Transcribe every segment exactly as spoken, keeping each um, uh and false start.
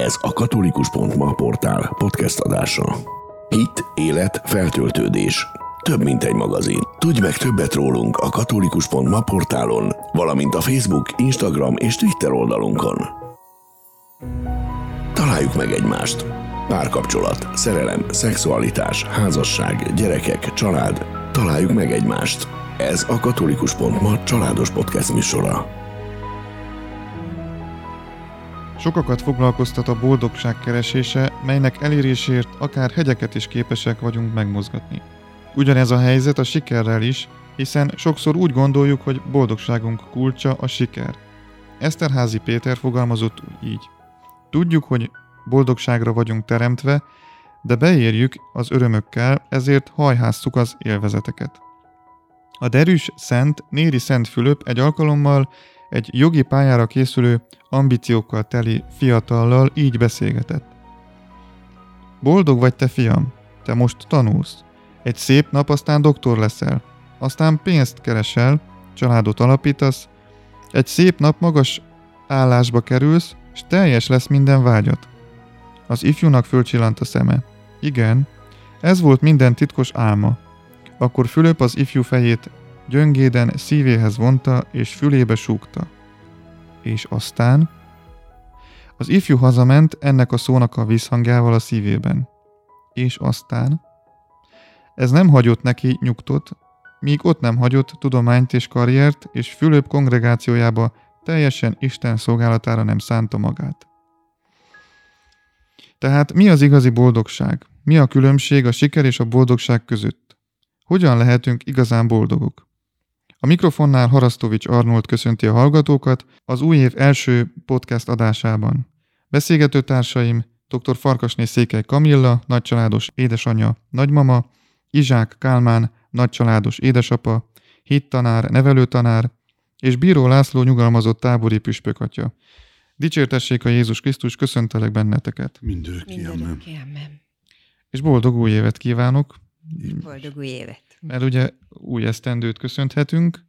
Ez a katolikus pont ma portál podcast adása. Hit, élet, feltöltődés. Több, mint egy magazin. Tudj meg többet rólunk a katolikus pont ma portálon, valamint a Facebook, Instagram és Twitter oldalunkon. Találjuk meg egymást. Párkapcsolat, szerelem, szexualitás, házasság, gyerekek, család. Találjuk meg egymást. Ez a katolikus pont ma családos podcast műsora. Sokakat foglalkoztat a boldogság keresése, melynek eléréséért akár hegyeket is képesek vagyunk megmozgatni. Ugyanez a helyzet a sikerrel is, hiszen sokszor úgy gondoljuk, hogy boldogságunk kulcsa a siker. Eszterházy Péter fogalmazott így. Tudjuk, hogy boldogságra vagyunk teremtve, de beérjük az örömökkel, ezért hajhásszuk az élvezeteket. A derűs szent, Néri Szent Fülöp egy alkalommal egy jogi pályára készülő, ambíciókkal teli fiatallal így beszélgetett. Boldog vagy te, fiam, te most tanulsz. Egy szép nap aztán doktor leszel, aztán pénzt keresel, családot alapítasz, egy szép nap magas állásba kerülsz, s teljes lesz minden vágyad. Az ifjúnak fölcsillant a szeme. Igen, ez volt minden titkos álma. Akkor Fülöp az ifjú fejét gyöngéden szívéhez vonta és fülébe súgta. És aztán? Az ifjú hazament ennek a szónak a visszhangjával a szívében. És aztán? Ez nem hagyott neki nyugtot, míg ott nem hagyott tudományt és karriert, és Fülöp kongregációjába teljesen Isten szolgálatára nem szánta magát. Tehát mi az igazi boldogság? Mi a különbség a siker és a boldogság között? Hogyan lehetünk igazán boldogok? A mikrofonnál Harasztóvics Arnold köszönti a hallgatókat az új év első podcast adásában. Beszélgető társaim dr. Farkasné Székely Kamilla, nagycsaládos édesanyja, nagymama, Izsák Kálmán, nagycsaládos édesapa, hittanár, nevelőtanár és Bíró László nyugalmazott tábori püspökatya. Dicsértessék a Jézus Krisztus, köszöntelek benneteket. Mindörökké amen. És boldog új évet kívánok. Boldog új évet. Mert ugye új esztendőt köszönthetünk,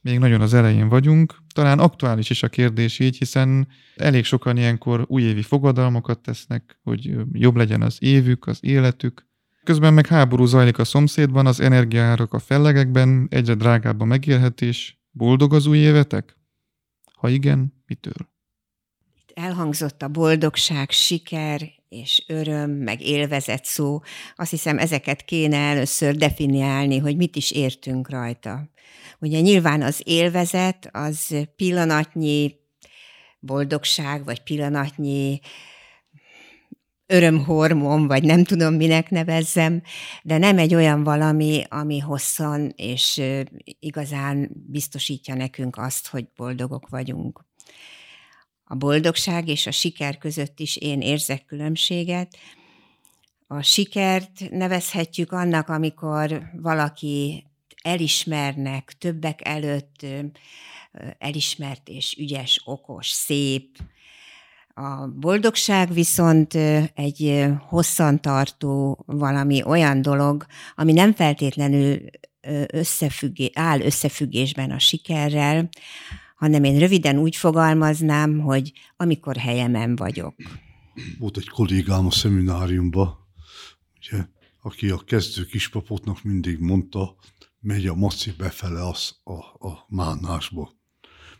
még nagyon az elején vagyunk. Talán aktuális is a kérdés így, hiszen elég sokan ilyenkor újévi fogadalmakat tesznek, hogy jobb legyen az évük, az életük. Közben meg háború zajlik a szomszédban, az energiaárak a fellegekben, egyre drágább a megélhetés. Boldog az új évetek? Ha igen, mitől? Itt elhangzott a boldogság, siker és öröm, meg élvezet szó. Azt hiszem, ezeket kéne először definiálni, hogy mit is értünk rajta. Ugye nyilván az élvezet, az pillanatnyi boldogság, vagy pillanatnyi örömhormon, vagy nem tudom, minek nevezzem, de nem egy olyan valami, ami hosszan és igazán biztosítja nekünk azt, hogy boldogok vagyunk. A boldogság és a siker között is én érzek különbséget. A sikert nevezhetjük annak, amikor valaki elismernek többek előtt, elismert és ügyes, okos, szép. A boldogság viszont egy hosszantartó valami olyan dolog, ami nem feltétlenül összefüggé, áll összefüggésben a sikerrel, hanem én röviden úgy fogalmaznám, hogy amikor helyemen vagyok. Volt egy kollégám a szemináriumban, ugye, aki a kezdő kispapotnak mindig mondta, megy a maci befele az a, a mánásba.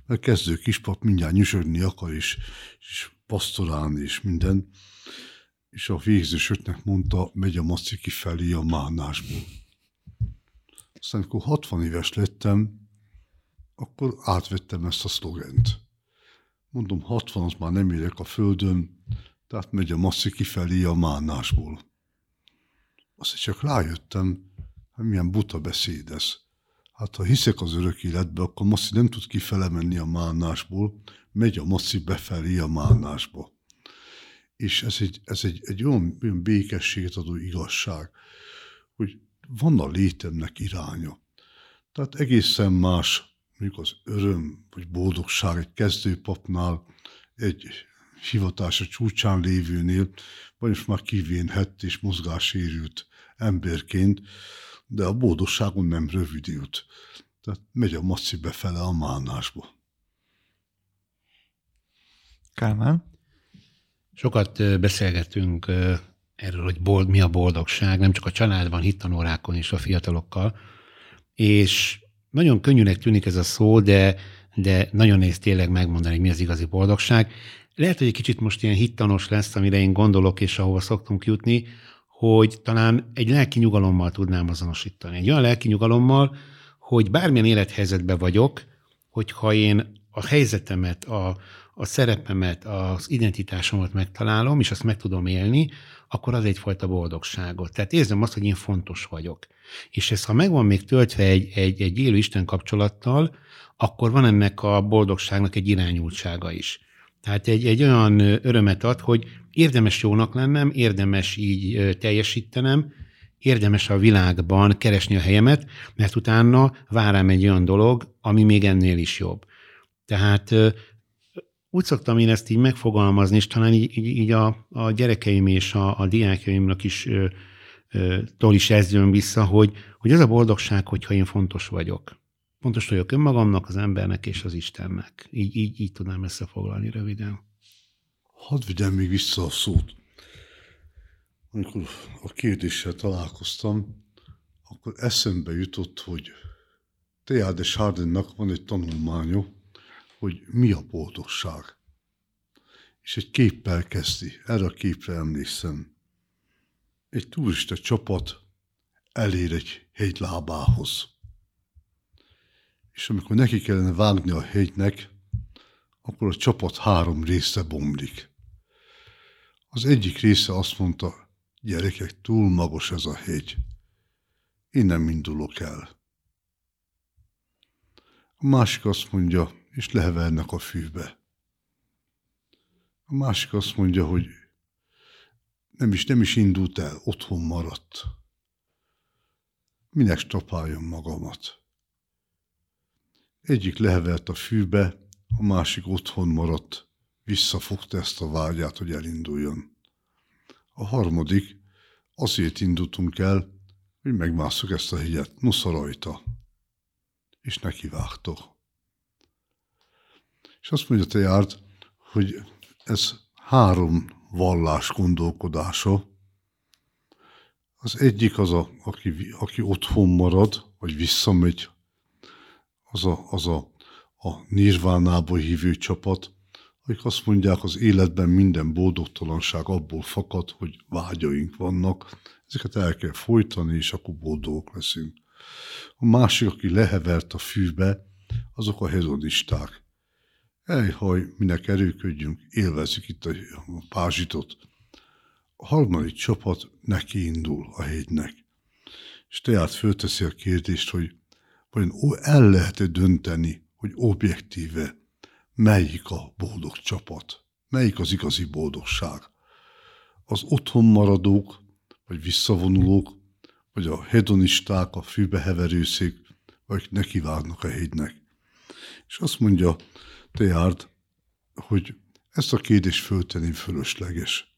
Mert kezdő kispap mindjárt nyüzsögni akar, és, és pasztorálni, és minden. És a végzősöknek mondta, megy a maci kifelé a mánásból. Aztán, amikor hatvan éves lettem, akkor átvettem ezt a szlogent. Mondom, hatvanat már nem érek a földön, tehát megy a masszi kifelé a mánásból. Azt csak rájöttem, hogy milyen buta beszéd ez. Hát ha hiszek az örök életbe, akkor masszi nem tud kifele menni a mánásból, megy a masszi befelé a mánásba. És ez egy, ez egy, egy olyan, olyan békességet adó igazság, hogy van a létemnek iránya. Tehát egészen más mondjuk az öröm, vagy boldogság egy kezdőpapnál, egy hivatása csúcsán lévőnél, vagyis már kivénhett és mozgássérült emberként, de a boldogságon nem rövid jut. Tehát megy a maci befele a mánásba. Kálmán? Sokat beszélgetünk erről, hogy bold, mi a boldogság, nem csak a családban, hittanórákon és a fiatalokkal, és nagyon könnyűnek tűnik ez a szó, de, de nagyon nehéz tényleg megmondani, hogy mi az igazi boldogság. Lehet, hogy egy kicsit most ilyen hittanos lesz, amire én gondolok, és ahova szoktunk jutni, hogy talán egy lelki nyugalommal tudnám azonosítani. Egy olyan lelki nyugalommal, hogy bármilyen élethelyzetben vagyok, hogyha én a helyzetemet, a, a szerepemet, az identitásomat megtalálom, és azt meg tudom élni, akkor az egyfajta boldogságot. Tehát érzem azt, hogy én fontos vagyok. És ez, ha megvan még töltve egy, egy, egy élő Isten kapcsolattal, akkor van ennek a boldogságnak egy irányultsága is. Tehát egy, egy olyan örömet ad, hogy érdemes jónak lennem, érdemes így teljesítenem, érdemes a világban keresni a helyemet, mert utána vár rám egy olyan dolog, ami még ennél is jobb. Tehát úgy szoktam én ezt így megfogalmazni, és talán így, így, így a, a gyerekeim és a, a diákjaimnak is, ö, ö, tól is ez jön vissza, hogy, hogy az a boldogság, hogyha én fontos vagyok. Fontos vagyok önmagamnak, az embernek és az Istennek. Így, így, így tudnám összefoglalni röviden. Hadd vigyem még vissza a szót. Amikor a kérdéssel találkoztam, akkor eszembe jutott, hogy Teilhard de Chardinnak van egy tanulmánya, hogy mi a boldogság. És egy képpel kezdi, erre a képre emlékszem. Egy turista csapat elér egy hegylábához. És amikor neki kellene vágni a hegynek, akkor a csapat három része bomlik. Az egyik része azt mondta, gyerekek, túl magas ez a hegy. Én nem indulok el. A másik azt mondja, és lehevernek a fűbe. A másik azt mondja, hogy nem is, nem is indult el, otthon maradt. Minek tapáljon magamat? Egyik lehevert a fűbe, a másik otthon maradt, visszafogta ezt a vágyát, hogy elinduljon. A harmadik, azért indultunk el, hogy megmásszuk ezt a hegyet, nosza rajta. És nekivágtok. És azt mondja Teilhard, hogy ez három vallás gondolkodása. Az egyik az, a, aki, aki otthon marad, vagy visszamegy, az a, az a, a nirvánába hívő csapat, akik azt mondják, az életben minden boldogtalanság abból fakad, hogy vágyaink vannak, ezeket el kell folytani, és akkor boldogok leszünk. A másik, aki lehevert a fűbe, azok a hedonisták. Elhaj, minek erőködjünk, élvezzük itt a pázsitot. A harmadik csapat neki indul a hegynek. És Teilhard fölteszi a kérdést, hogy vajon el lehet-e dönteni, hogy objektíve melyik a boldog csapat, melyik az igazi boldogság. Az otthon maradók, vagy visszavonulók, vagy a hedonisták, a fűbe heverőszék, vagy nekivágnak a hegynek. És azt mondja Teilhard, hogy ezt a kérdést föltenni fölösleges.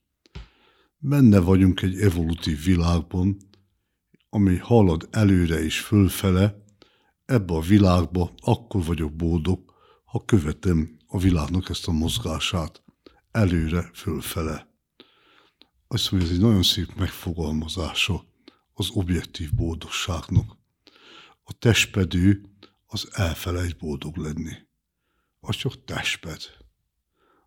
Benne vagyunk egy evolutív világban, ami halad előre és fölfele, ebbe a világba akkor vagyok boldog, ha követem a világnak ezt a mozgását előre, fölfele. Azt mondja, ez egy nagyon szép megfogalmazása az objektív boldogságnak. A testpedő az elfelejt boldog lenni. Az csak testped.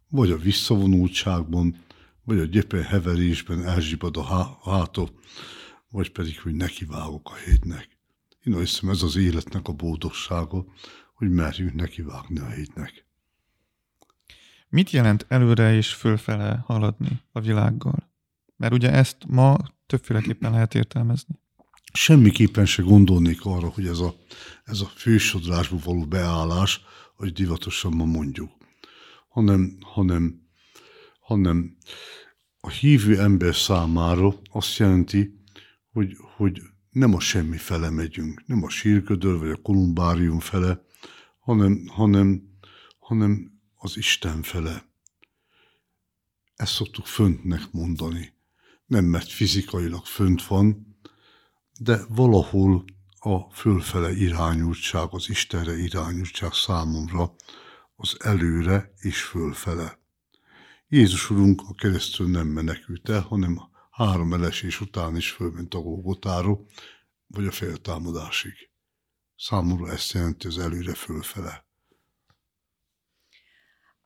Vagy a visszavonultságban, vagy a gyepen heverésben elzsibad a háta, vagy pedig, hogy nekivágok a hétnek. Én azt hiszem, ez az életnek a boldogsága, hogy merjünk nekivágni a hegynek. Mit jelent előre és fölfele haladni a világgal? Mert ugye ezt ma többféleképpen lehet értelmezni. Semmiképpen se gondolnék arra, hogy ez a, ez a fősodrásba való beállás, hogy divatosan ma mondjuk, hanem, hanem, hanem a hívő ember számára azt jelenti, hogy, hogy nem a semmi fele megyünk, nem a sírködör vagy a kolumbárium fele, hanem, hanem, hanem az Isten fele. Ezt szoktuk föntnek mondani. Nem, mert fizikailag fönt van, de valahol a fölfele irányultság, az Istenre irányultság számomra az előre és fölfele. Jézus Urunk a keresztül nem menekült el, hanem három elesés után is fölment a Golgotáról, vagy a feltámadásig. Számomra ezt jelenti az előre fölfele.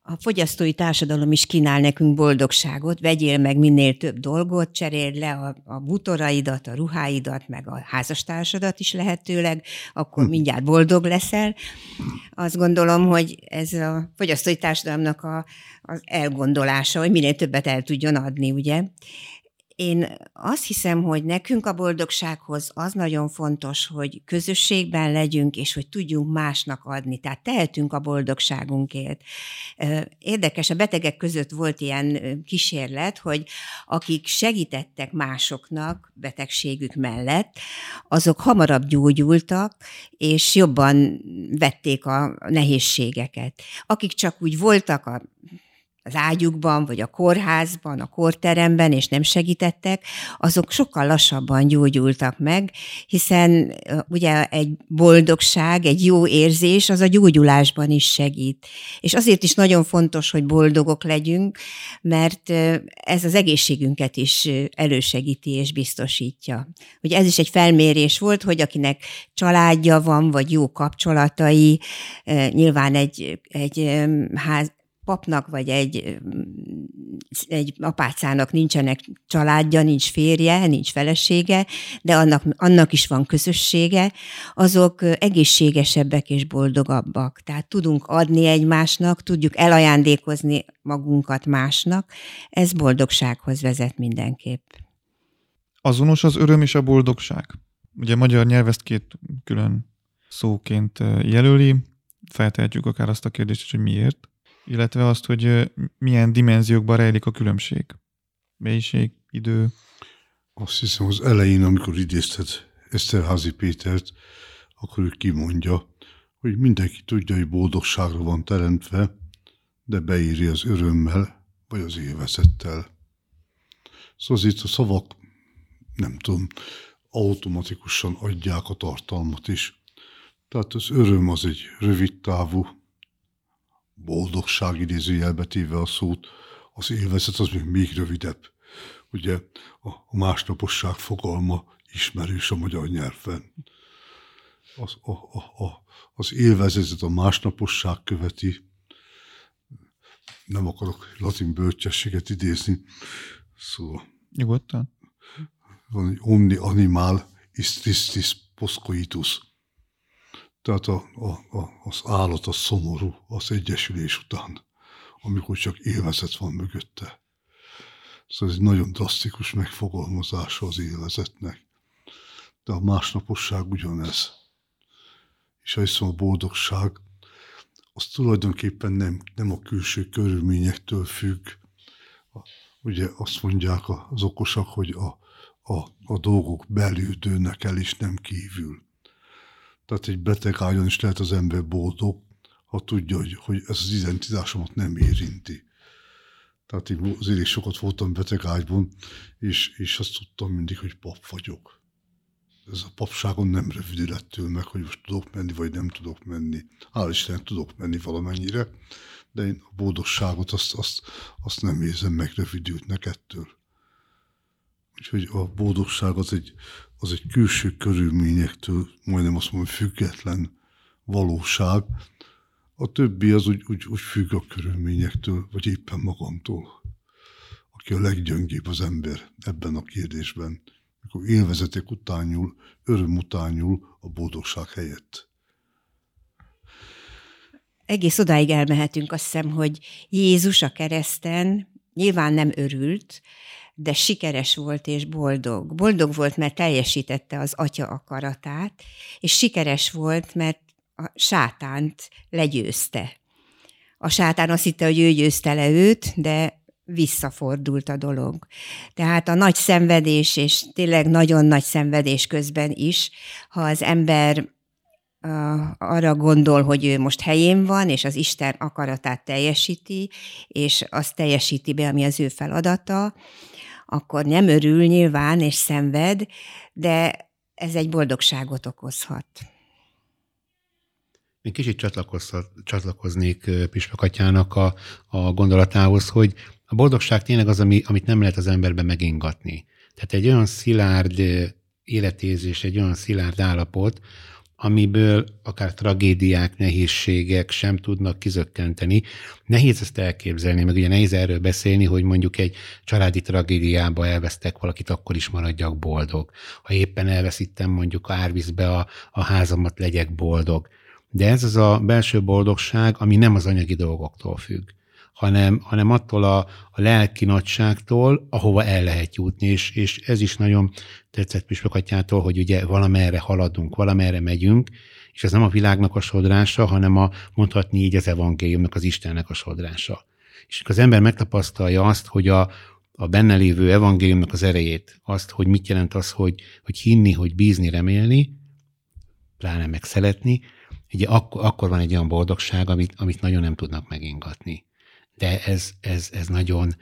A fogyasztói társadalom is kínál nekünk boldogságot, vegyél meg minél több dolgot, cseréld le a, a bútoraidat, a ruháidat, meg a házastársadat is lehetőleg, akkor mindjárt boldog leszel. Azt gondolom, hogy ez a fogyasztói társadalomnak a, az elgondolása, hogy minél többet el tudjon adni, ugye? Én azt hiszem, hogy nekünk a boldogsághoz az nagyon fontos, hogy közösségben legyünk, és hogy tudjunk másnak adni. Tehát tehetünk a boldogságunkért. Érdekes, a betegek között volt ilyen kísérlet, hogy akik segítettek másoknak betegségük mellett, azok hamarabb gyógyultak, és jobban vették a nehézségeket. Akik csak úgy voltak a... az ágyukban, vagy a kórházban, a kórteremben, és nem segítettek, azok sokkal lassabban gyógyultak meg, hiszen ugye egy boldogság, egy jó érzés, az a gyógyulásban is segít. És azért is nagyon fontos, hogy boldogok legyünk, mert ez az egészségünket is elősegíti és biztosítja. Ugye ez is egy felmérés volt, hogy akinek családja van, vagy jó kapcsolatai, nyilván egy, egy ház, papnak, vagy egy, egy apácának nincsenek családja, nincs férje, nincs felesége, de annak, annak is van közössége, azok egészségesebbek és boldogabbak. Tehát tudunk adni egymásnak, tudjuk elajándékozni magunkat másnak. Ez boldogsághoz vezet mindenképp. Azonos az öröm és a boldogság. Ugye a magyar nyelv ezt két külön szóként jelöli. Feltehetjük akár azt a kérdést, hogy miért. Illetve azt, hogy milyen dimenziókban rejlik a különbség. Mélység, idő. Azt hiszem, az elején, amikor idézted Eszterházy Pétert, akkor ő kimondja, hogy mindenki tudja, hogy boldogságra van teremtve, de beéri az örömmel, vagy az élvezettel. Szóval azért a szavak, nem tudom, automatikusan adják a tartalmat is. Tehát az öröm az egy rövid távú, boldogság idézőjelbe téve a szót, az élvezet az még, még rövidebb. Ugye a másnaposság fogalma ismerős a magyar nyelven. Az, a, a, a, az élvezetet a másnaposság követi. Nem akarok latin bölcsességet idézni. Szóval... Nyugodtan. Van egy omni animal is tristis poscoitus. Tehát a, a, a, az állat, a szomorú, az egyesülés után, amikor csak élvezet van mögötte. Szóval ez egy nagyon drasztikus megfogalmazása az élvezetnek. De a másnaposság ugyanez. És ha hiszem, a boldogság, az tulajdonképpen nem, nem a külső körülményektől függ. Ugye azt mondják az okosak, hogy a, a, a dolgok belül dőlnek el, és nem kívül. Tehát egy beteg ágyon is lehet az ember boldog, ha tudja, hogy, hogy ez az identitásomat nem érinti. Tehát én azért is sokat voltam beteg ágyban, és, és azt tudtam mindig, hogy pap vagyok. Ez a papságon nem rövidül ettől meg, hogy most tudok menni, vagy nem tudok menni. Hál' Istennek tudok menni valamennyire, de én a boldogságot azt, azt, azt nem érzem meg rövidültnek ettől. Úgyhogy a boldogság az egy... az egy külső körülményektől, majdnem azt mondom, független valóság. A többi az úgy, úgy, úgy függ a körülményektől, vagy éppen magamtól, aki a leggyöngébb az ember ebben a kérdésben. Mikor élvezetek után nyúl, öröm után nyúl a boldogság helyett. Egész odáig elmehetünk, azt hiszem, hogy Jézus a kereszten nyilván nem örült, de sikeres volt és boldog. Boldog volt, mert teljesítette az Atya akaratát, és sikeres volt, mert a sátánt legyőzte. A sátán azt hitte, hogy ő győzte le őt, de visszafordult a dolog. Tehát a nagy szenvedés, és tényleg nagyon nagy szenvedés közben is, ha az ember arra gondol, hogy ő most helyén van, és az Isten akaratát teljesíti, és azt teljesíti be, ami az ő feladata, akkor nem örül nyilván, és szenved, de ez egy boldogságot okozhat. Én kicsit csatlakoznék Püspök atyának a, a gondolatához, hogy A boldogság tényleg az, ami, amit nem lehet az emberben megingatni. Tehát egy olyan szilárd életérzés, egy olyan szilárd állapot, amiből akár tragédiák, nehézségek sem tudnak kizökkenteni. Nehéz ezt elképzelni, meg ugye nehéz erről beszélni, hogy mondjuk egy családi tragédiába elvesztek valakit, akkor is maradjak boldog. Ha éppen elveszítem mondjuk árvízbe a, a házamat, legyek boldog. De ez az a belső boldogság, ami nem az anyagi dolgoktól függ, hanem, hanem attól a, a lelki nagyságtól, ahova el lehet jutni, és, és ez is nagyon tetszett Püspök atyától, hogy ugye valamerre haladunk, valamerre megyünk, és ez nem a világnak a sodrása, hanem a, mondhatni így, az evangéliumnak, az Istennek a sodrása. És az ember megtapasztalja azt, hogy a, a benne lévő evangéliumnak az erejét, azt, hogy mit jelent az, hogy, hogy hinni, hogy bízni, remélni, pláne meg szeretni, ugye akkor, akkor van egy olyan boldogság, amit, amit nagyon nem tudnak megingatni. De ez, ez, ez nagyon,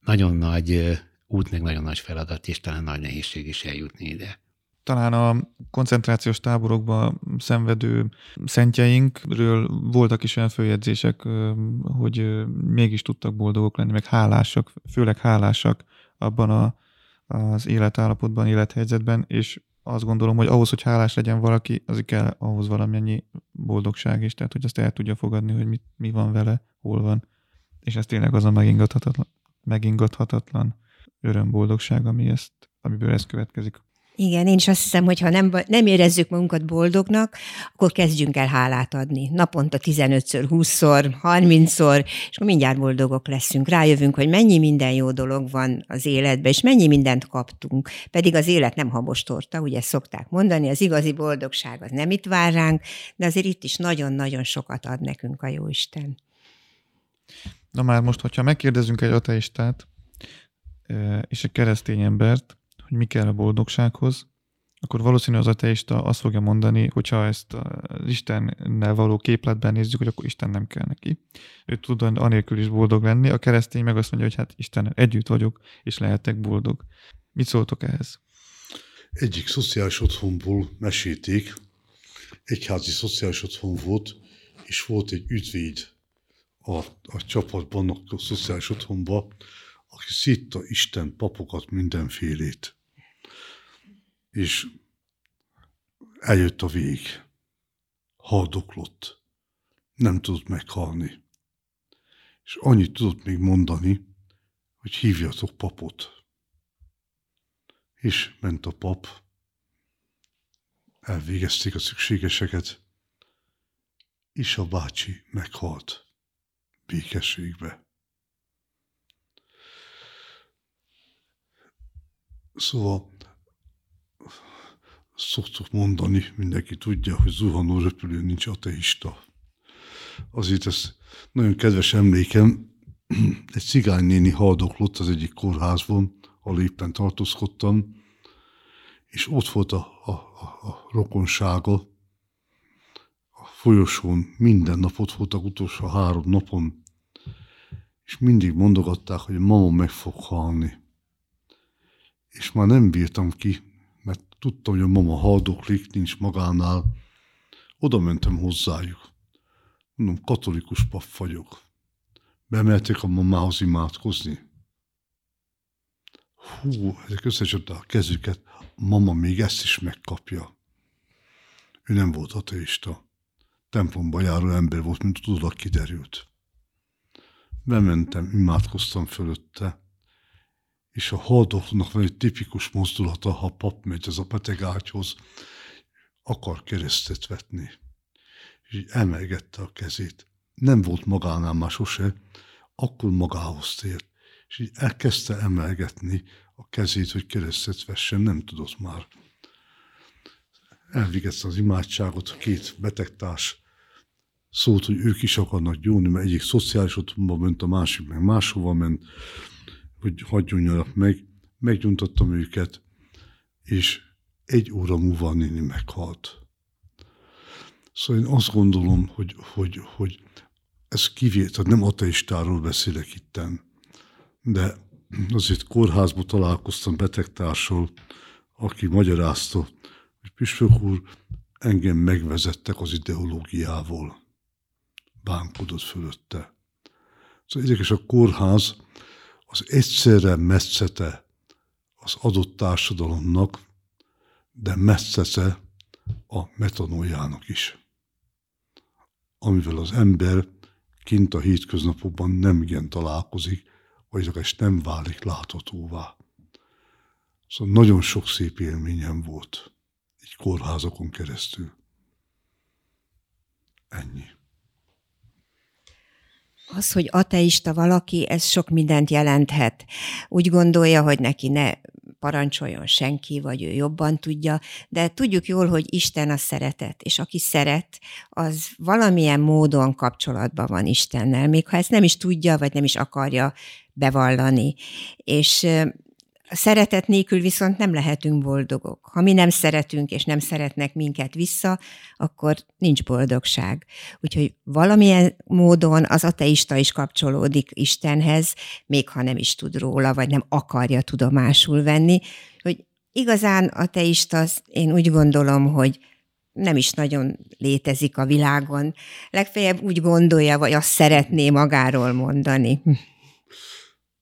nagyon nagy út, meg nagyon nagy feladat, és talán nagy nehézség is eljutni ide. Talán a koncentrációs táborokban szenvedő szentjeinkről voltak is olyan feljegyzések, hogy mégis tudtak boldogok lenni, meg hálásak, főleg hálásak abban a, az életállapotban, élethelyzetben, és azt gondolom, hogy ahhoz, hogy hálás legyen valaki, az kell ahhoz valamennyi boldogság is, tehát hogy azt el tudja fogadni, hogy mit, mi van vele, hol van. És ez tényleg az a megingathatatlan, megingathatatlan örömboldogság, ami ezt, amiből ez következik. Igen, én is azt hiszem, hogy ha nem, nem érezzük magunkat boldognak, akkor kezdjünk el hálát adni. Naponta tizenötször, húszszor, harmincszor, és akkor mindjárt boldogok leszünk. Rájövünk, hogy mennyi minden jó dolog van az életben, és mennyi mindent kaptunk. Pedig az élet nem habostorta, ugye szokták mondani, az igazi boldogság az nem itt vár ránk, de azért itt is nagyon-nagyon sokat ad nekünk a Jóisten. Na már most, hogyha megkérdezünk egy ateistát és egy keresztény embert, hogy mi kell a boldogsághoz, akkor valószínű az ateista azt fogja mondani, hogyha ezt az Istennel való képletben nézzük, hogy akkor Isten nem kell neki. Ő tud anélkül is boldog lenni, a keresztény meg azt mondja, hogy hát Istennel együtt vagyok, és lehetek boldog. Mit szóltok ehhez? Egyik szociális otthonból mesélték, egyházi szociális otthon volt, és volt egy ügyvéd a, a csapatban, a szociális otthonban, aki szitta Isten papokat, mindenfélét. És eljött a vég. Haldoklott. Nem tudott meghalni. És annyit tudott még mondani, hogy hívjatok papot. És ment a pap. Elvégezték a szükségeseket. És a bácsi meghalt. Békességbe. Szóval szoktuk mondani, mindenki tudja, hogy zuhanó repülő nincs ateista. Azért ez nagyon kedves emlékem, egy cigánynéni haldoklott az egyik kórházban, ahol éppen tartózkodtam, és ott volt a, a, a, a rokonsága, a folyosón, minden nap ott voltak utolsó három napon, és mindig mondogatták, hogy mama meg fog halni. És már nem bírtam ki, mert tudtam, hogy a mama haldoklik, nincs magánál. Oda mentem hozzájuk. Mondom, katolikus pap vagyok. Bemeltek a mamához imádkozni. Hú, ezek összecsapták a kezüket. A mama még ezt is megkapja. Ő nem volt ateista. Templomba járó ember volt, mint utólag kiderült. Bementem, imádkoztam fölötte. És a haldoklónak van egy tipikus mozdulata, ha a pap megy az a betegágyhoz, akar keresztet vetni. És így emelgette a kezét. Nem volt magánál már sose, akkor magához tért. És így elkezdte emelgetni a kezét, hogy keresztet vessen, nem tudott már. Elvégezte az imádságot, a két betegtárs szólt, hogy ők is akarnak gyónni, mert egyik szociális otthonba ment, a másik meg máshova ment, hogy hagyjunjanak meg, meggyóntattam őket, és egy óra múlva a néni meghalt. Szóval én azt gondolom, hogy, hogy, hogy ez kivét, nem ateistáról beszélek itten, de azért kórházban találkoztam betegtársal, aki magyarázta, hogy püspök úr, engem megvezettek az ideológiával. Bánkodott fölötte. Szóval érdekes a kórház, az egyszerre metszete az adott társadalomnak, de metszete a metanójának is, amivel az ember kint a hétköznapokban nem igen találkozik, vagy akár nem válik láthatóvá. Szóval nagyon sok szép élményem volt, így kórházakon keresztül. Ennyi. Az, hogy ateista valaki, ez sok mindent jelenthet. Úgy gondolja, hogy neki ne parancsoljon senki, vagy ő jobban tudja, de tudjuk jól, hogy Isten a szeretet, és aki szeret, az valamilyen módon kapcsolatban van Istennel, még ha ezt nem is tudja, vagy nem is akarja bevallani. És a szeretet nélkül viszont nem lehetünk boldogok. Ha mi nem szeretünk, és nem szeretnek minket vissza, akkor nincs boldogság. Úgyhogy valamilyen módon az ateista is kapcsolódik Istenhez, még ha nem is tud róla, vagy nem akarja tudomásul venni. Hogy igazán ateista, én úgy gondolom, hogy nem is nagyon létezik a világon. Legfeljebb úgy gondolja, vagy azt szeretné magáról mondani.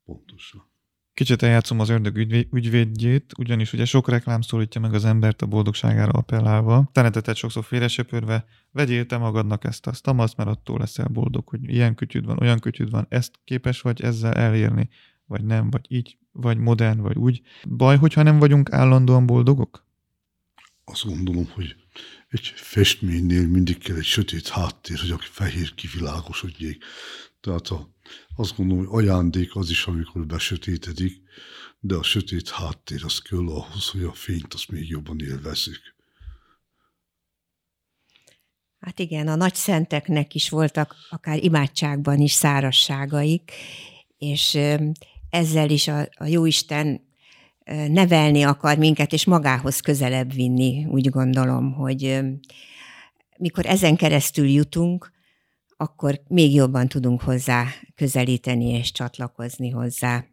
Pontosan. Kicsit eljátszom az ördög ügyvéd, ügyvédjét, ugyanis ugye sok reklám szólítja meg az embert a boldogságára appellálva. Tenetetet sokszor félresöpörve, vegyél te magadnak ezt, azt, amaz, mert attól leszel boldog, hogy ilyen kütyüd van, olyan kütyüd van, ezt képes vagy ezzel elérni, vagy nem, vagy így, vagy modern, vagy úgy. Baj, hogyha nem vagyunk állandóan boldogok? Azt gondolom, hogy egy festménynél mindig kell egy sötét háttér, hogy a fehér kivilágosodjék. Tehát a Azt gondolom, hogy ajándék az is, amikor besötétedik, de a sötét háttér az kell ahhoz, hogy a fényt azt még jobban élvezzük. Hát igen, a nagy szenteknek is voltak akár imádságban is szárazságaik, és ezzel is a, a Jóisten nevelni akar minket, és magához közelebb vinni, úgy gondolom, hogy mikor ezen keresztül jutunk, akkor még jobban tudunk hozzá közelíteni és csatlakozni hozzá.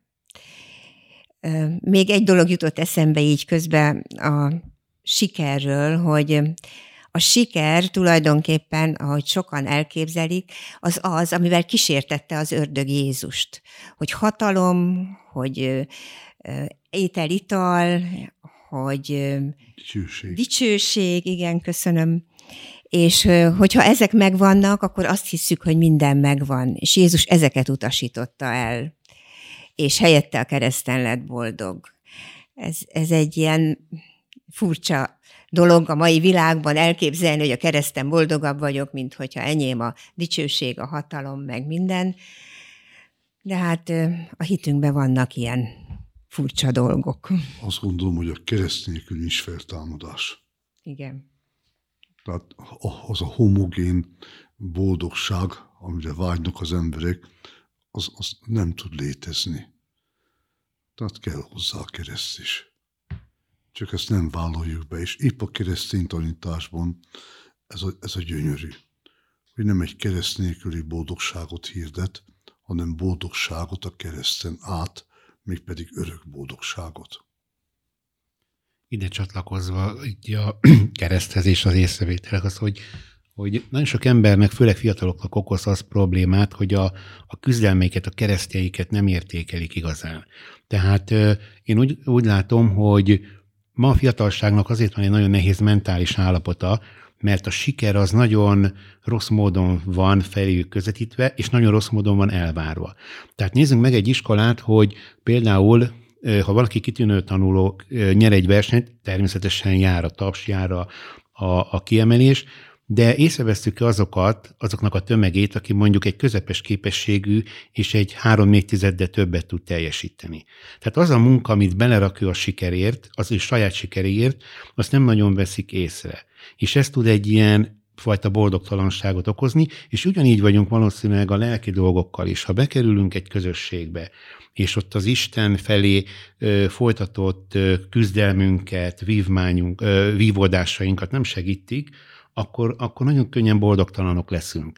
Még egy dolog jutott eszembe így közben a sikerről, hogy a siker tulajdonképpen, ahogy sokan elképzelik, az az, amivel kísértette az ördög Jézust. Hogy hatalom, hogy étel-ital, hogy dicsőség. dicsőség, igen, köszönöm. És hogyha ezek megvannak, akkor azt hiszük, hogy minden megvan. És Jézus ezeket utasította el. És helyette a kereszten lett boldog. Ez, ez egy ilyen furcsa dolog a mai világban elképzelni, hogy a kereszten boldogabb vagyok, mint hogyha enyém a dicsőség, a hatalom, meg minden. De hát a hitünkben vannak ilyen furcsa dolgok. Azt gondolom, hogy a kereszt nélkül nincs feltámadás. Igen. Tehát az a homogén boldogság, amire vágynak az emberek, az, az nem tud létezni. Tehát kell hozzá a kereszt is. Csak ezt nem vállaljuk be, és épp a keresztény tanításban ez a, ez a gyönyörű. Hogy nem egy kereszt nélküli boldogságot hirdet, hanem boldogságot a kereszten át, mégpedig örök boldogságot. Ide csatlakozva így a kereszthez és az észrevételek az, hogy, hogy nagyon sok embernek, főleg fiataloknak okoz az problémát, hogy a, a küzdelmeiket, a keresztjeiket nem értékelik igazán. Tehát én úgy, úgy látom, hogy ma a fiatalságnak azért van egy nagyon nehéz mentális állapota, mert a siker az nagyon rossz módon van feléjük közvetítve, és nagyon rossz módon van elvárva. Tehát nézzünk meg egy iskolát, hogy például ha valaki kitűnő tanuló nyer egy versenyt, természetesen jár a taps, jár a, a, a kiemelés, de észrevesztük azokat, azoknak a tömegét, aki mondjuk egy közepes képességű, és egy három-négy tizeddel többet tud teljesíteni. Tehát az a munka, amit belerakja a sikerért, az ő saját sikeréért, azt nem nagyon veszik észre. És ez tud egy ilyen fajta boldogtalanságot okozni, és ugyanígy vagyunk valószínűleg a lelki dolgokkal is. Ha bekerülünk egy közösségbe, és ott az Isten felé ö, folytatott ö, küzdelmünket, vívmányunk, ö, vívódásainkat nem segítik, akkor, akkor nagyon könnyen boldogtalanok leszünk.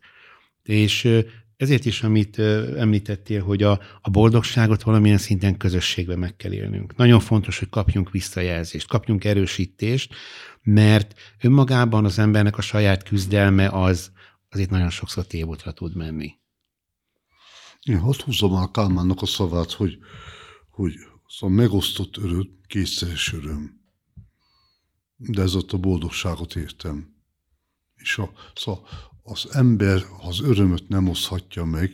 És ö, ezért is, amit ö, említettél, hogy a, a boldogságot valamilyen szinten közösségben meg kell élnünk. Nagyon fontos, hogy kapjunk visszajelzést, kapjunk erősítést, mert önmagában az embernek a saját küzdelme az azért nagyon sokszor tévútra tud menni. Én hadd húzzam el Kálmánnak a szavát, hogy, hogy a megosztott öröm kétszeres öröm. De ez ott a boldogságot értem. És ha szóval az ember az örömöt nem oszhatja meg,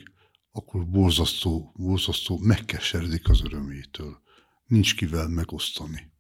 akkor borzasztó, borzasztó megkeseredik az örömétől. Nincs kivel megosztani.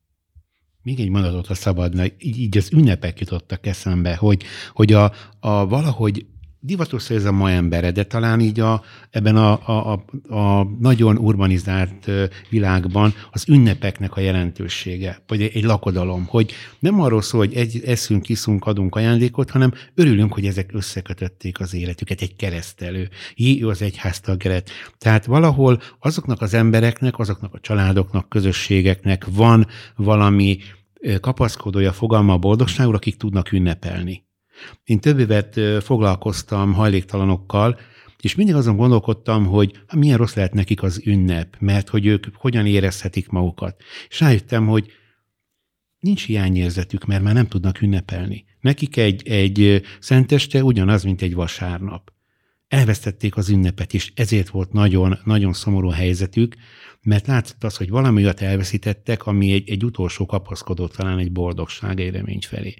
Még egy mondatot, ha szabadna, így, így az ünnepek jutottak eszembe, hogy, hogy a, a valahogy divatos szó ez a ma embere, de talán így a, ebben a, a, a, a nagyon urbanizált világban az ünnepeknek a jelentősége, vagy egy lakodalom, hogy nem arról szól, hogy egy eszünk, iszunk, adunk ajándékot, hanem örülünk, hogy ezek összekötötték az életüket, egy keresztelő, J. az egyháztag lett. Tehát valahol azoknak az embereknek, azoknak a családoknak, közösségeknek van valami kapaszkodója, fogalma a boldogságról, akik tudnak ünnepelni. Én több évet foglalkoztam hajléktalanokkal, és mindig azon gondolkodtam, hogy ha milyen rossz lehet nekik az ünnep, mert hogy ők hogyan érezhetik magukat. És rájöttem, hogy nincs hiányérzetük, mert már nem tudnak ünnepelni. Nekik egy, egy szenteste ugyanaz, mint egy vasárnap. Elvesztették az ünnepet, és ezért volt nagyon, nagyon szomorú helyzetük, mert látszott az, hogy valami olyat elveszítettek, ami egy, egy utolsó kapaszkodó talán egy boldogság, egy remény felé.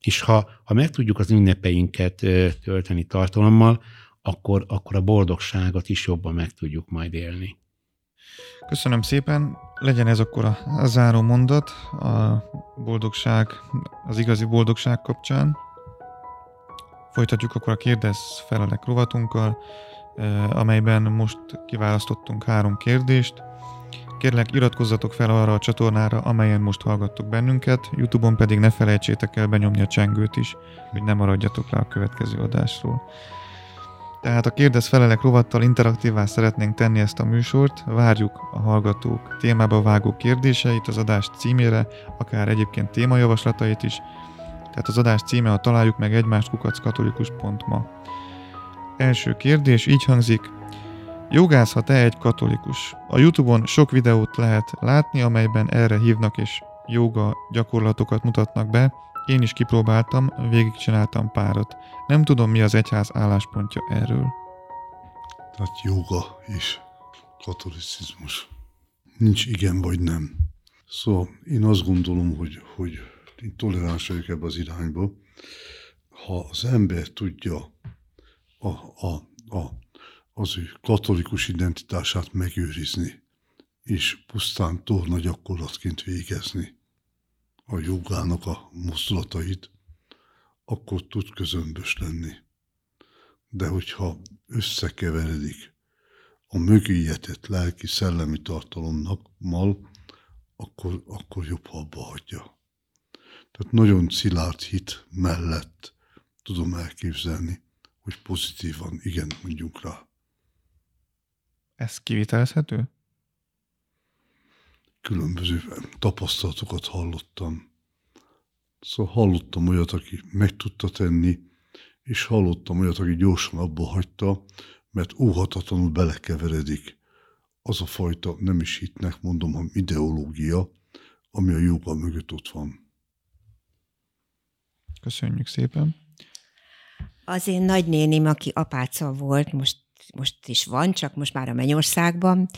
És ha, ha meg tudjuk az ünnepeinket tölteni tartalommal, akkor, akkor a boldogságot is jobban meg tudjuk majd élni. Köszönöm szépen. Legyen ez akkor a, a záró mondat a boldogság, az igazi boldogság kapcsán. Folytatjuk akkor a Kérdezz Felelek rovatunkkal, amelyben most kiválasztottunk három kérdést. Kérlek, iratkozzatok fel arra a csatornára, amelyen most hallgattok bennünket, YouTube-on pedig ne felejtsétek el benyomni a csengőt is, hogy ne maradjatok le a következő adásról. Tehát a Kérdezz Felelek rovattal interaktívvá szeretnénk tenni ezt a műsort, várjuk a hallgatók témába vágó kérdéseit az adás címére, akár egyébként témajavaslatait is. Tehát az adás címe a Találjuk meg egymást kukac katolikus pont ma. Első kérdés így hangzik: jogászhat-e egy katolikus? A YouTube-on sok videót lehet látni, amelyben erre hívnak és jóga gyakorlatokat mutatnak be. Én is kipróbáltam, végigcsináltam párat. Nem tudom, mi az egyház álláspontja erről. Tehát jóga és katolicizmus. Nincs igen vagy nem. Szóval én azt gondolom, hogy, hogy én toleráns vagyok ebbe az irányba. Ha az ember tudja a... a, a az ő katolikus identitását megőrizni, és pusztán torna gyakorlatként végezni a jogának a mozdulatait, akkor tud közömbös lenni. De hogyha összekeveredik a mögéjetett lelki-szellemi tartalommal, akkor, akkor jobb, ha abba hagyja. Tehát nagyon szilárd hit mellett tudom elképzelni, hogy pozitívan igen mondjunk rá. Ez kivitelezhető? Különböző tapasztalatokat hallottam. Szóval hallottam olyat, aki meg tudta tenni, és hallottam olyat, aki gyorsan abba hagyta, mert óhatatlanul belekeveredik az a fajta, nem is hitnek mondom, hanem ideológia, ami a joga mögött ott van. Köszönjük szépen. Az én nagynénim, aki apáca volt, most most is van, csak most már a Mennyországban.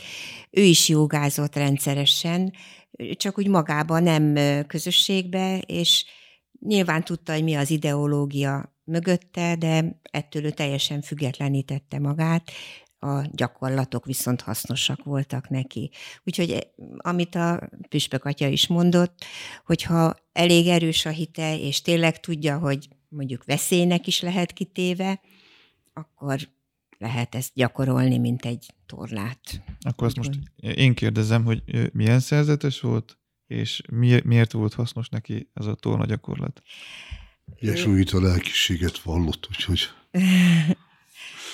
Ő is jogázott rendszeresen, csak úgy magában, nem közösségbe, és nyilván tudta, hogy mi az ideológia mögötte, de ettől ő teljesen függetlenítette magát. A gyakorlatok viszont hasznosak voltak neki. Úgyhogy, amit a püspök atya is mondott, hogyha elég erős a hite, és tényleg tudja, hogy mondjuk veszélynek is lehet kitéve, akkor lehet ezt gyakorolni, mint egy torlát. Akkor azt most én kérdezem, hogy milyen szerzetes volt, és miért volt hasznos neki ez a torna gyakorlat? Jesúit a lelkiséget vallott, úgyhogy...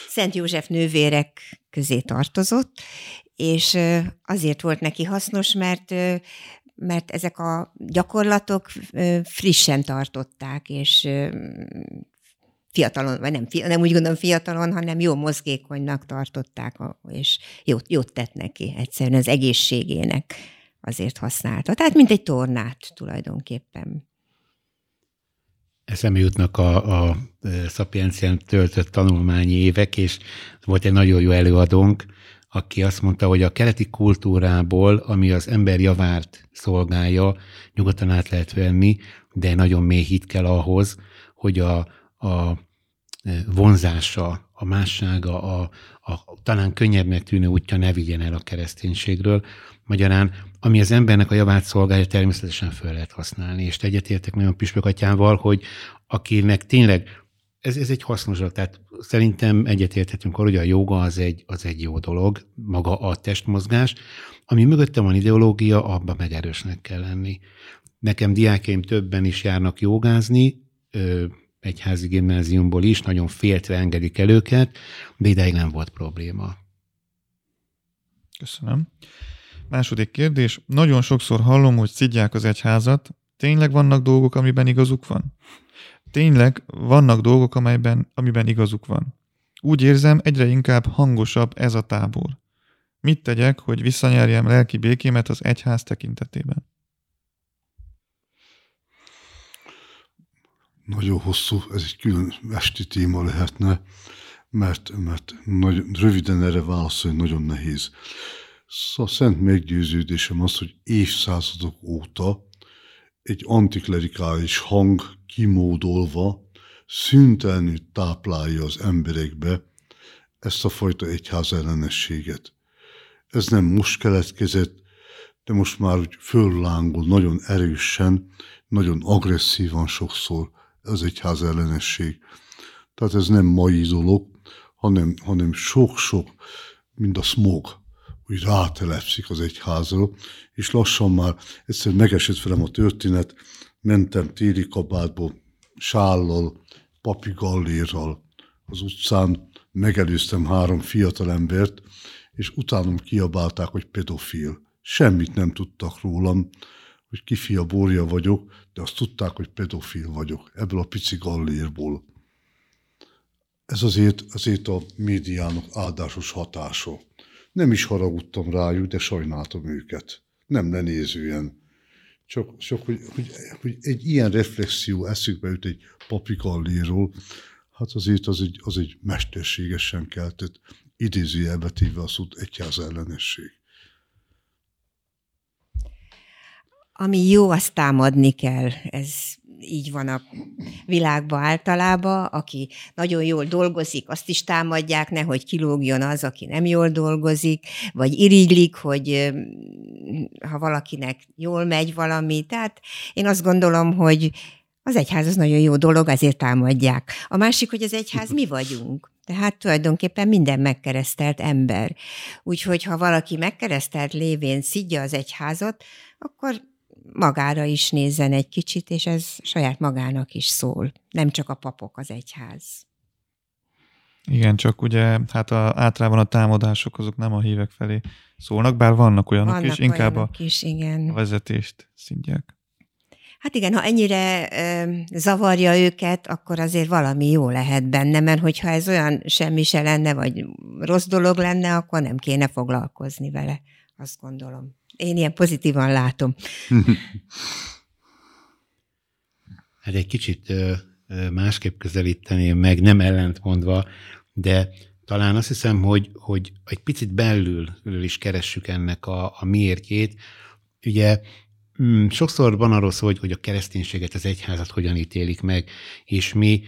Szent József nővérek közé tartozott, és azért volt neki hasznos, mert, mert ezek a gyakorlatok frissen tartották, és... Fiatalon, vagy nem, nem úgy gondolom fiatalon, hanem jó mozgékonynak tartották, és jót, jót tett neki egyszerűen az egészségének azért használta. Tehát mint egy tornát tulajdonképpen. eszembe jutnak a, a Szapiencián töltött tanulmányi évek, és volt egy nagyon jó előadónk, aki azt mondta, hogy a keleti kultúrából, ami az ember javárt szolgálja, nyugodtan át lehet venni, de nagyon mély hit kell ahhoz, hogy a, a vonzása, a mássága, a, a talán könnyebbnek tűnő útja ne vigyen el a kereszténységről. Magyarán, ami az embernek a javát szolgálja, természetesen föl lehet használni. És egyetértek nagyon Püspök atyával, hogy akinek tényleg... Ez, ez egy hasznos dolog. Tehát szerintem egyetérthetünk arra, hogy a jóga az egy, az egy jó dolog, maga a testmozgás. Ami mögötte van ideológia, abban meg erősnek kell lenni. Nekem diákjaim többen is járnak jogázni, egyházi gimnáziumból is, nagyon féltve engedik el őket, de ideig nem volt probléma. Köszönöm. Második kérdés. Nagyon sokszor hallom, hogy szidják az egyházat. Tényleg vannak dolgok, amiben igazuk van? Tényleg vannak dolgok, amelyben, amiben igazuk van. Úgy érzem, egyre inkább hangosabb ez a tábor. Mit tegyek, hogy visszanyerjem lelki békémet az egyház tekintetében? Nagyon hosszú, ez egy külön esti téma lehetne, mert, mert nagy, röviden erre válaszolni nagyon nehéz. Szóval szent meggyőződésem az, hogy évszázadok óta egy antiklerikális hang kimódolva szüntelenül táplálja az emberekbe ezt a fajta egyház ellenességet. Ez nem most keletkezett, de most már úgy föllángol nagyon erősen, nagyon agresszívan sokszor ez egyház ellenesség. Tehát ez nem mai dolog, hanem, hanem sok-sok, mint a smog, úgy rátelepszik az egyházra, és lassan már egyszer megesett velem a történet, mentem téli kabátból, sállal, papi gallérral az utcán, megelőztem három fiatal embert, és utánam kiabálták, hogy pedofil. Semmit nem tudtak rólam, hogy kifia borja vagyok, de azt tudták, hogy pedofil vagyok, ebből a pici gallérból. Ez azért, azért a médiának áldásos hatása. Nem is haragudtam rájuk, de sajnáltam őket. Nem lenézően. Csak, csak hogy, hogy, hogy egy ilyen reflexió eszükbe jut egy papi galléról, hát azért az egy, az egy mesterségesen keltett, idézőjelbe téve a szót egyház ellenesség. Ami jó, azt támadni kell. Ez így van a világban általában. Aki nagyon jól dolgozik, azt is támadják, nehogy kilógjon az, aki nem jól dolgozik, vagy irigylik, hogy ha valakinek jól megy valami. Tehát én azt gondolom, hogy az egyház az nagyon jó dolog, azért támadják. A másik, hogy az egyház mi vagyunk. Tehát tulajdonképpen minden megkeresztelt ember. Úgyhogy ha valaki megkeresztelt lévén szidja az egyházat, akkor magára is nézzen egy kicsit, és ez saját magának is szól. Nem csak a papok, az egyház. Igen, csak ugye hát a, általában a támadások azok nem a hívek felé szólnak, bár vannak olyanok vannak is, olyanok inkább a, is, igen. A vezetést szidják. Hát igen, ha ennyire ö, zavarja őket, akkor azért valami jó lehet benne, mert hogyha ez olyan semmi se lenne, vagy rossz dolog lenne, akkor nem kéne foglalkozni vele, azt gondolom. Én ilyen pozitívan látom. Hát egy kicsit másképp közelíteném meg, nem ellentmondva, de talán azt hiszem, hogy, hogy egy picit belülről is keressük ennek a, a miértjét. Ugye sokszor van arról szó, hogy, hogy a kereszténységet, az egyházat hogyan ítélik meg, és mi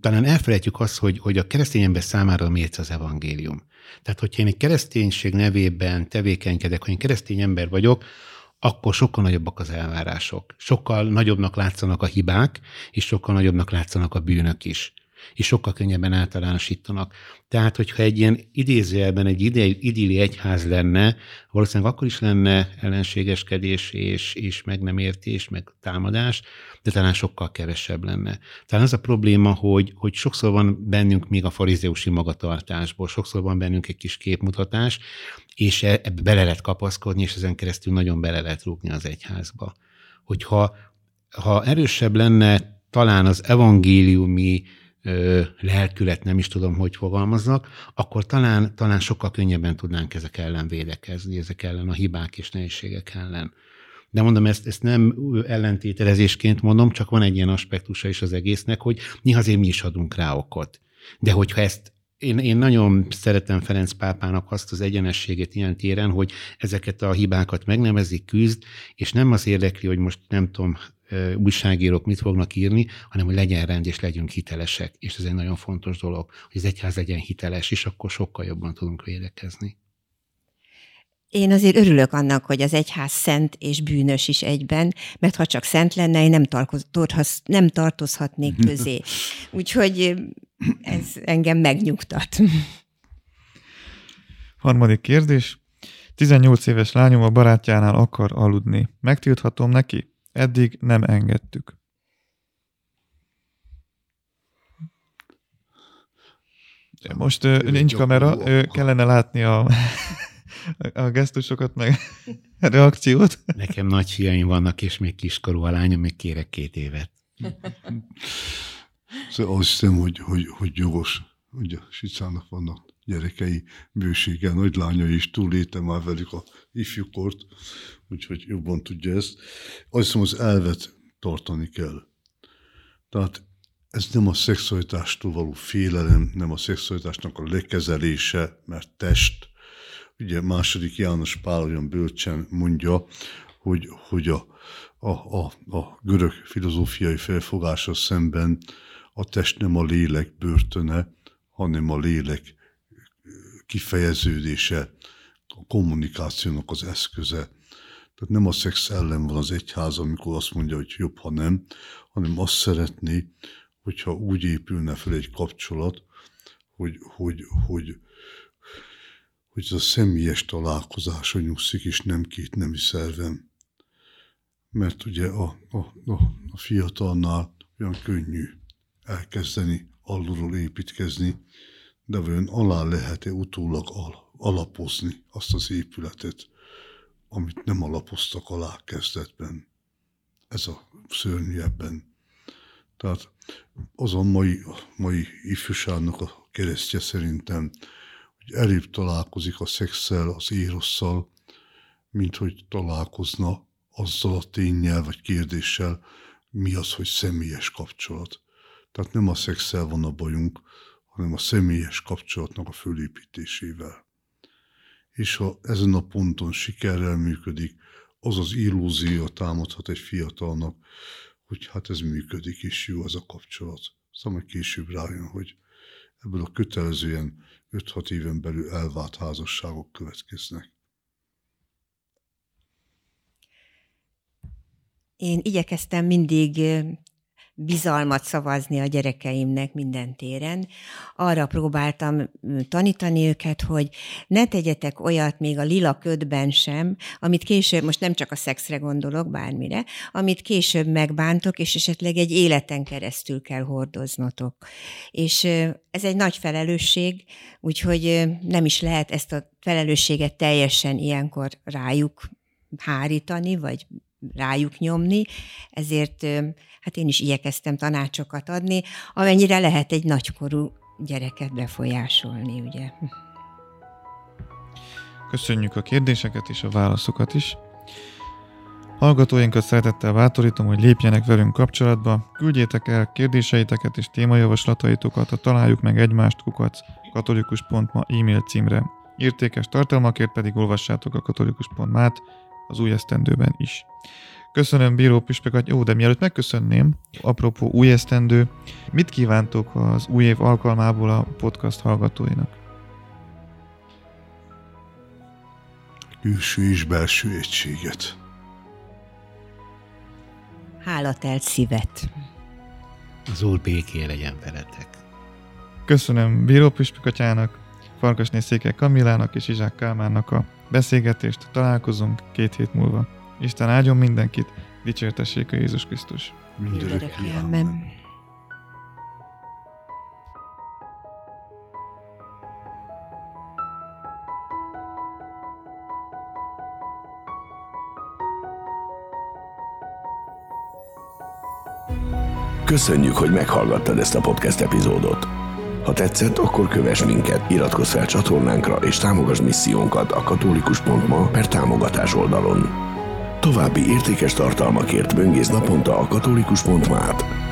talán elfelejtjük azt, hogy, hogy a keresztény ember számára miért az evangélium. Tehát, hogyha én egy kereszténység nevében tevékenykedek, ha én keresztény ember vagyok, akkor sokkal nagyobbak az elvárások. Sokkal nagyobbnak látszanak a hibák, és sokkal nagyobbnak látszanak a bűnök is. És sokkal könnyebben általánosítanak. Tehát, hogyha egy ilyen idézőjelben egy idilli egyház lenne, valószínűleg akkor is lenne ellenségeskedés, és, és meg nem értés, meg támadás, de talán sokkal kevesebb lenne. Talán az a probléma, hogy, hogy sokszor van bennünk még a farizeusi magatartásból, sokszor van bennünk egy kis képmutatás, és ebbe bele lehet kapaszkodni, és ezen keresztül nagyon bele lehet rúgni az egyházba. Hogyha ha erősebb lenne talán az evangéliumi lelkület, nem is tudom, hogy fogalmaznak, akkor talán, talán sokkal könnyebben tudnánk ezek ellen védekezni, ezek ellen a hibák és nehézségek ellen. De mondom, ezt, ezt nem ellentételezésként mondom, csak van egy ilyen aspektusa is az egésznek, hogy néha azért mi is adunk rá okot. De hogyha ezt, én, én nagyon szeretem Ferenc pápának azt az egyenességét ilyen téren, hogy ezeket a hibákat megnevezik, küzd, és nem az érdekli, hogy most nem tudom, újságírók mit fognak írni, hanem hogy legyen rend, és legyünk hitelesek. És ez egy nagyon fontos dolog, hogy az egyház legyen hiteles, és akkor sokkal jobban tudunk védekezni. Én azért örülök annak, hogy az egyház szent és bűnös is egyben, mert ha csak szent lenne, én nem, tartoz, nem tartozhatnék közé. Úgyhogy ez engem megnyugtat. Harmadik kérdés. tizennyolc éves lányom a barátjánál akar aludni. Megtilthatom neki? Eddig nem engedtük. De most nincs kamera, kellene látni a... a gesztusokat, meg a reakciót. Nekem nagy fiaim vannak, és még kiskorú a lányom, még kérek két évet. Szóval azt hiszem, hogy, hogy, hogy jogos. Ugye Sicának vannak gyerekei bősége, nagy lánya is túlélte már velük a ifjúkort, úgyhogy jobban tudja ezt. Azt hiszem, az elvet tartani kell. Tehát ez nem a szexualitástól való félelem, nem a szexualitásnak a lekezelése, mert test. Ugye második János Pál olyan bölcsen mondja, hogy, hogy a, a, a, a görög filozófiai felfogása szemben a test nem a lélek börtöne, hanem a lélek kifejeződése, a kommunikációnak az eszköze. Tehát nem a szex ellen van az egyház, amikor azt mondja, hogy jobb, ha nem, hanem azt szeretné, hogyha úgy épülne fel egy kapcsolat, hogy... hogy, hogy hogy ez a személyes találkozáson nyugszik, és nem két nemi szerven. Mert ugye a, a, a fiatalnál olyan könnyű elkezdeni, alulról építkezni, de olyan alá lehet-e utólag al, alapozni azt az épületet, amit nem alapoztak alá kezdetben. Ez a szörnyű ebben. Tehát az a mai, mai ifjúságnak a keresztje szerintem, hogy előbb találkozik a szexszel, az érosszal, mint hogy találkozna azzal a ténnyel vagy kérdéssel, mi az, hogy személyes kapcsolat. Tehát nem a szexszel van a bajunk, hanem a személyes kapcsolatnak a fölépítésével. És ha ezen a ponton sikerrel működik, az az illúzió támadhat egy fiatalnak, hogy hát ez működik, és jó az a kapcsolat. Aztán majd később rájön, hogy ebből a kötelezően öt-hat éven belül elvált házasságok következnek. Én igyekeztem mindig bizalmat szavazni a gyerekeimnek minden téren. Arra próbáltam tanítani őket, hogy ne tegyetek olyat még a lila ködben sem, amit később, most nem csak a szexre gondolok, bármire, amit később megbántok, és esetleg egy életen keresztül kell hordoznotok. És ez egy nagy felelősség, úgyhogy nem is lehet ezt a felelősséget teljesen ilyenkor rájuk hárítani, vagy rájuk nyomni, ezért hát én is igyekeztem tanácsokat adni, amennyire lehet egy nagykorú gyereket befolyásolni, ugye. Köszönjük a kérdéseket és a válaszokat is. Hallgatóinkat szeretettel bátorítom, hogy lépjenek velünk kapcsolatba. Küldjétek el kérdéseiteket és témajavaslataitokat a Találjuk meg egymást kukac katolikus pont ma e-mail címre. Értékes tartalmakért pedig olvassátok a katolikus pont mát az új esztendőben is. Köszönöm Bíró Püspöket, jó, de mielőtt megköszönném, apropó új esztendő, mit kívántok az új év alkalmából a podcast hallgatóinak? Külső és belső egységet. Hálatelt szívet. Az Úr béké legyen veletek. Köszönöm Bíró Püspökatyának, Farkasné Székely Kamillának és Izsák Kálmánnak a beszélgetést, találkozunk két hét múlva. Isten áldjon mindenkit, dicsértessék a Jézus Krisztus. Mindörökké. Amen. Köszönjük, hogy meghallgattad ezt a podcast epizódot. Ha tetszett, akkor kövess minket, iratkozz fel csatornánkra és támogass missziónkat a katolikus pont ma per támogatás oldalon. További értékes tartalmakért böngész naponta a katolikus pont mát.